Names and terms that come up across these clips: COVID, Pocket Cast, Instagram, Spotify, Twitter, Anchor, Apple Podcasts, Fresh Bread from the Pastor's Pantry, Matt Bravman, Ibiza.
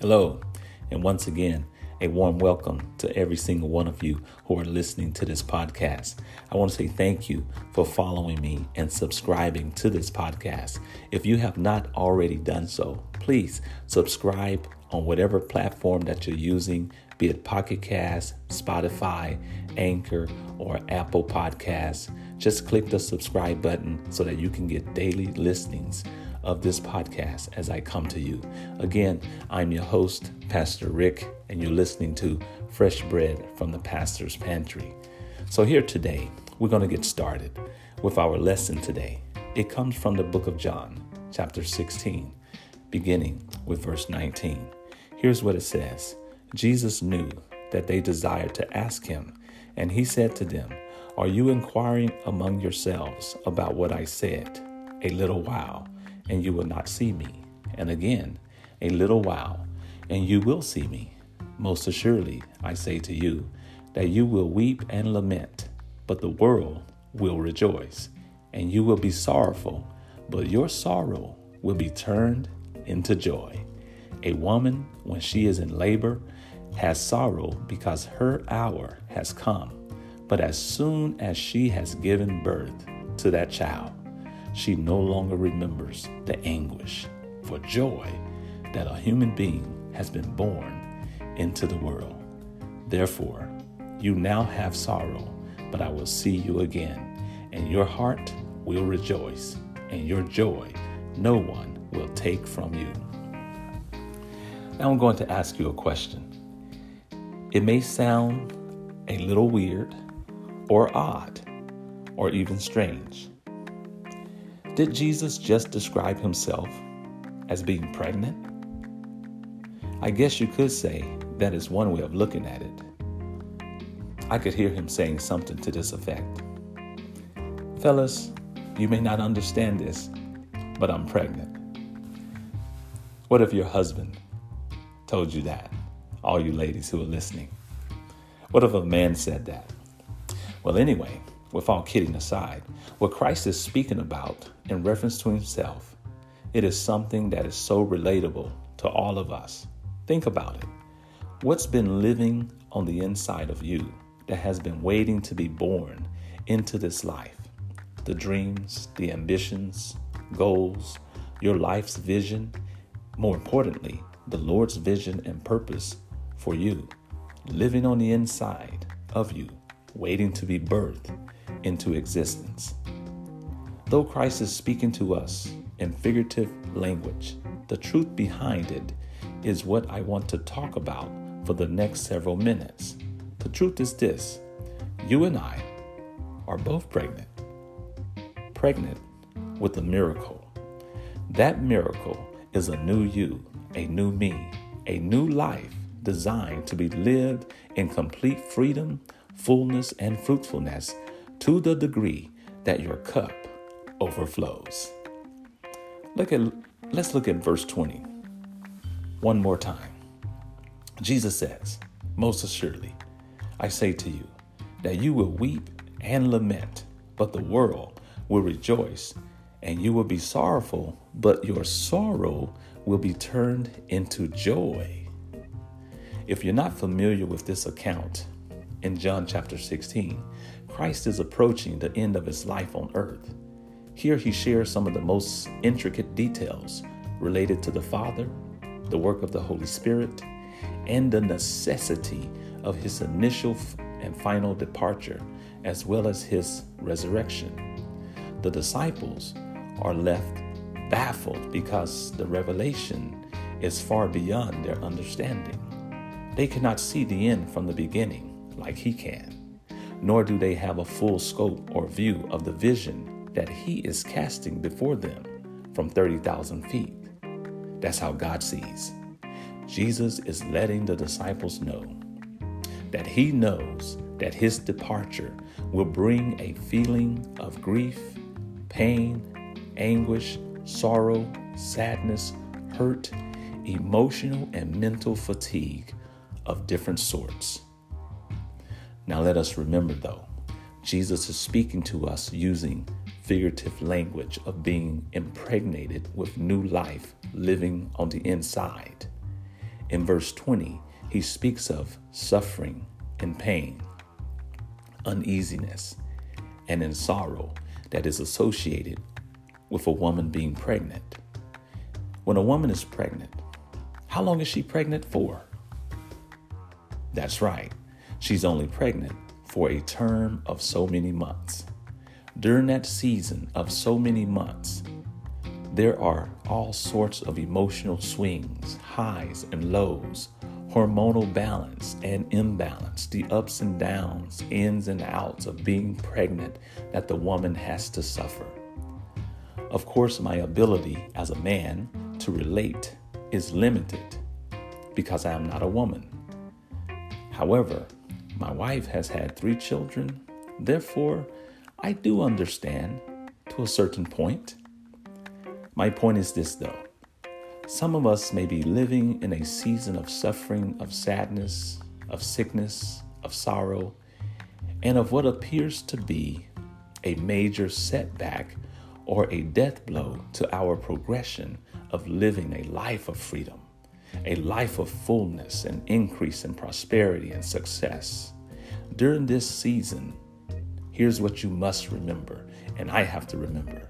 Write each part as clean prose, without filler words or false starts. Hello, and once again, a warm welcome to every single one of you who are listening to this podcast. I want to say thank you for following me and subscribing to this podcast. If you have not already done so, please subscribe on whatever platform that you're using, be it Pocket Cast, Spotify, Anchor, or Apple Podcasts. Just click the subscribe button so that you can get daily listenings of this podcast as I come to you. Again, I'm your host, Pastor Rick, and you're listening to Fresh Bread from the Pastor's Pantry. So here today, we're going to get started with our lesson today. It comes from the book of John, chapter 16, beginning with verse 19. Here's what it says. Jesus knew that they desired to ask him, and he said to them, "Are you inquiring among yourselves about what I said? A little while, and you will not see me. And again, a little while, and you will see me. Most assuredly, I say to you, that you will weep and lament, but the world will rejoice. And you will be sorrowful, but your sorrow will be turned into joy. A woman, when she is in labor, has sorrow because her hour has come. But as soon as she has given birth to that child, she no longer remembers the anguish for joy that a human being has been born into the world. Therefore, you now have sorrow, but I will see you again, and your heart will rejoice, and your joy no one will take from you." Now I'm going to ask you a question. It may sound a little weird or odd or even strange. Did Jesus just describe himself as being pregnant? I guess you could say that is one way of looking at it. I could hear him saying something to this effect. "Fellas, you may not understand this, but I'm pregnant." What if your husband told you that? All you ladies who are listening. What if a man said that? Well, anyway, with all kidding aside, what Christ is speaking about in reference to himself, it is something that is so relatable to all of us. Think about it. What's been living on the inside of you that has been waiting to be born into this life? The dreams, the ambitions, goals, your life's vision, more importantly, the Lord's vision and purpose for you, living on the inside of you, waiting to be birthed into existence. Though Christ is speaking to us in figurative language, the truth behind it is what I want to talk about for the next several minutes. The truth is this: you and I are both pregnant with a miracle. That miracle is a new you, a new me, a new life designed to be lived in complete freedom, fullness, and fruitfulness, to the degree that your cup overflows. Let's look at verse 20 one more time. Jesus says, "Most assuredly, I say to you, that you will weep and lament, but the world will rejoice, and you will be sorrowful, but your sorrow will be turned into joy." If you're not familiar with this account, in John chapter 16, Christ is approaching the end of his life on earth. Here he shares some of the most intricate details related to the Father, the work of the Holy Spirit, and the necessity of his initial and final departure, as well as his resurrection. The disciples are left baffled because the revelation is far beyond their understanding. They cannot see the end from the beginning like he can, nor do they have a full scope or view of the vision that he is casting before them from 30,000 feet. That's how God sees. Jesus is letting the disciples know that he knows that his departure will bring a feeling of grief, pain, anguish, sorrow, sadness, hurt, emotional and mental fatigue of different sorts. Now let us remember, though, Jesus is speaking to us using figurative language of being impregnated with new life living on the inside. In verse 20, he speaks of suffering and pain, uneasiness, and in sorrow that is associated with a woman being pregnant. When a woman is pregnant, how long is she pregnant for? That's right. She's only pregnant for a term of so many months. During that season of so many months, there are all sorts of emotional swings, highs and lows, hormonal balance and imbalance, the ups and downs, ins and outs of being pregnant that the woman has to suffer. Of course, my ability as a man to relate is limited because I am not a woman. However, my wife has had 3 children. Therefore, I do understand to a certain point. My point is this, though. Some of us may be living in a season of suffering, of sadness, of sickness, of sorrow, and of what appears to be a major setback or a death blow to our progression of living a life of freedom, a life of fullness and increase in prosperity and success. During this season, here's what you must remember, and I have to remember,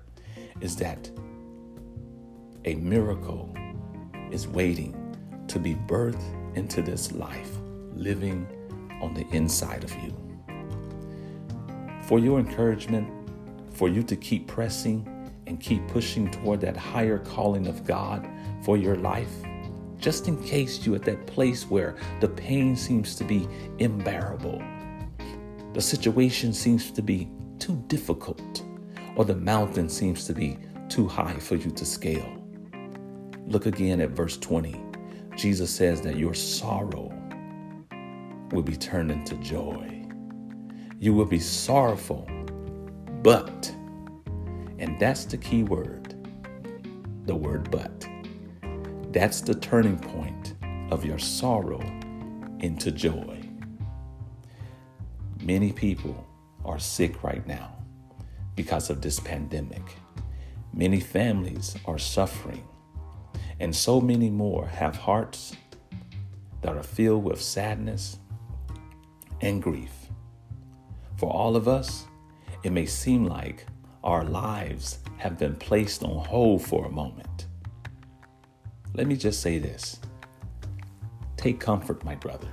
is that a miracle is waiting to be birthed into this life, living on the inside of you. For your encouragement, for you to keep pressing and keep pushing toward that higher calling of God for your life, just in case you're at that place where the pain seems to be unbearable, the situation seems to be too difficult, or the mountain seems to be too high for you to scale. Look again at verse 20. Jesus says that your sorrow will be turned into joy. You will be sorrowful, but, and that's the key word, the word but. That's the turning point of your sorrow into joy. Many people are sick right now because of this pandemic. Many families are suffering. And so many more have hearts that are filled with sadness and grief. For all of us, it may seem like our lives have been placed on hold for a moment. Let me just say this. Take comfort, my brother.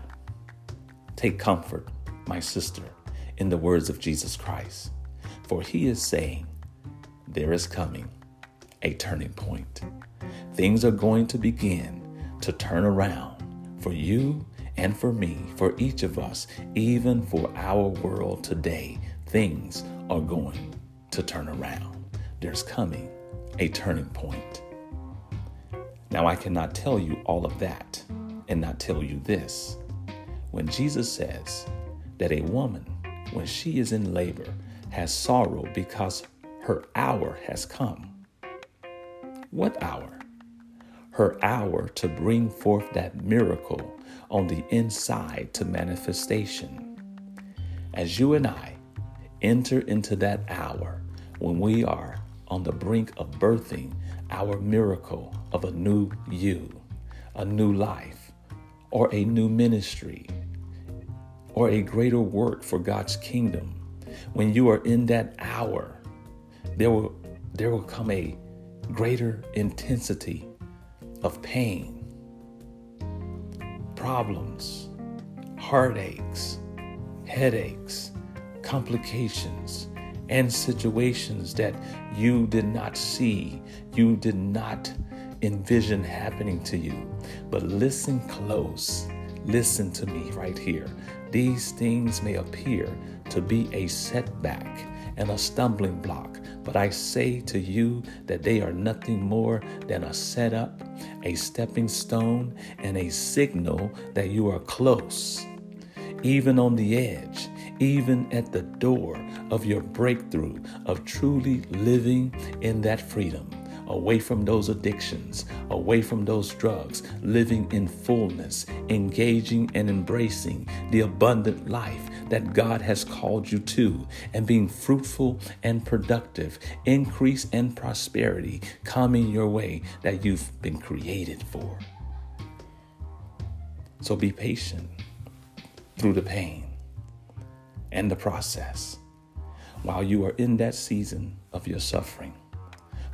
Take comfort, my sister, in the words of Jesus Christ. For he is saying, there is coming a turning point. Things are going to begin to turn around for you and for me, for each of us, even for our world today. Things are going to turn around. There's coming a turning point. Now, I cannot tell you all of that and not tell you this. When Jesus says that a woman, when she is in labor, has sorrow because her hour has come. What hour? Her hour to bring forth that miracle on the inside to manifestation. As you and I enter into that hour when we are on the brink of birthing our miracle of a new you, a new life, or a new ministry, or a greater work for God's kingdom, when you are in that hour, there will come a greater intensity of pain, problems, heartaches, headaches, complications, and situations that you did not see, you did not envision happening to you. But listen close. Listen to me right here. These things may appear to be a setback and a stumbling block, but I say to you that they are nothing more than a setup, a stepping stone, and a signal that you are close, even on the edge, even at the door of your breakthrough of truly living in that freedom, away from those addictions, away from those drugs, living in fullness, engaging and embracing the abundant life that God has called you to, and being fruitful and productive, increase and prosperity coming your way that you've been created for. So be patient through the pain and the process while you are in that season of your suffering,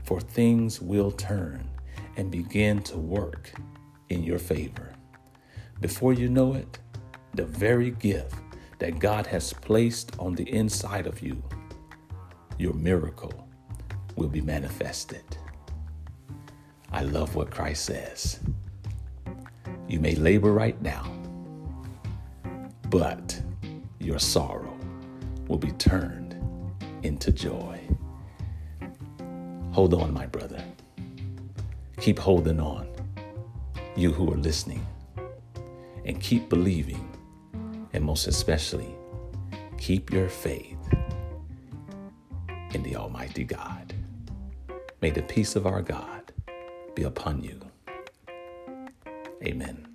for things will turn and begin to work in your favor. Before you know it, the very gift that God has placed on the inside of you, your miracle, will be manifested. I love what Christ says. You may labor right now, but your sorrow will be turned into joy. Hold on, my brother. Keep holding on, you who are listening, and keep believing, and most especially, keep your faith in the Almighty God. May the peace of our God be upon you. Amen.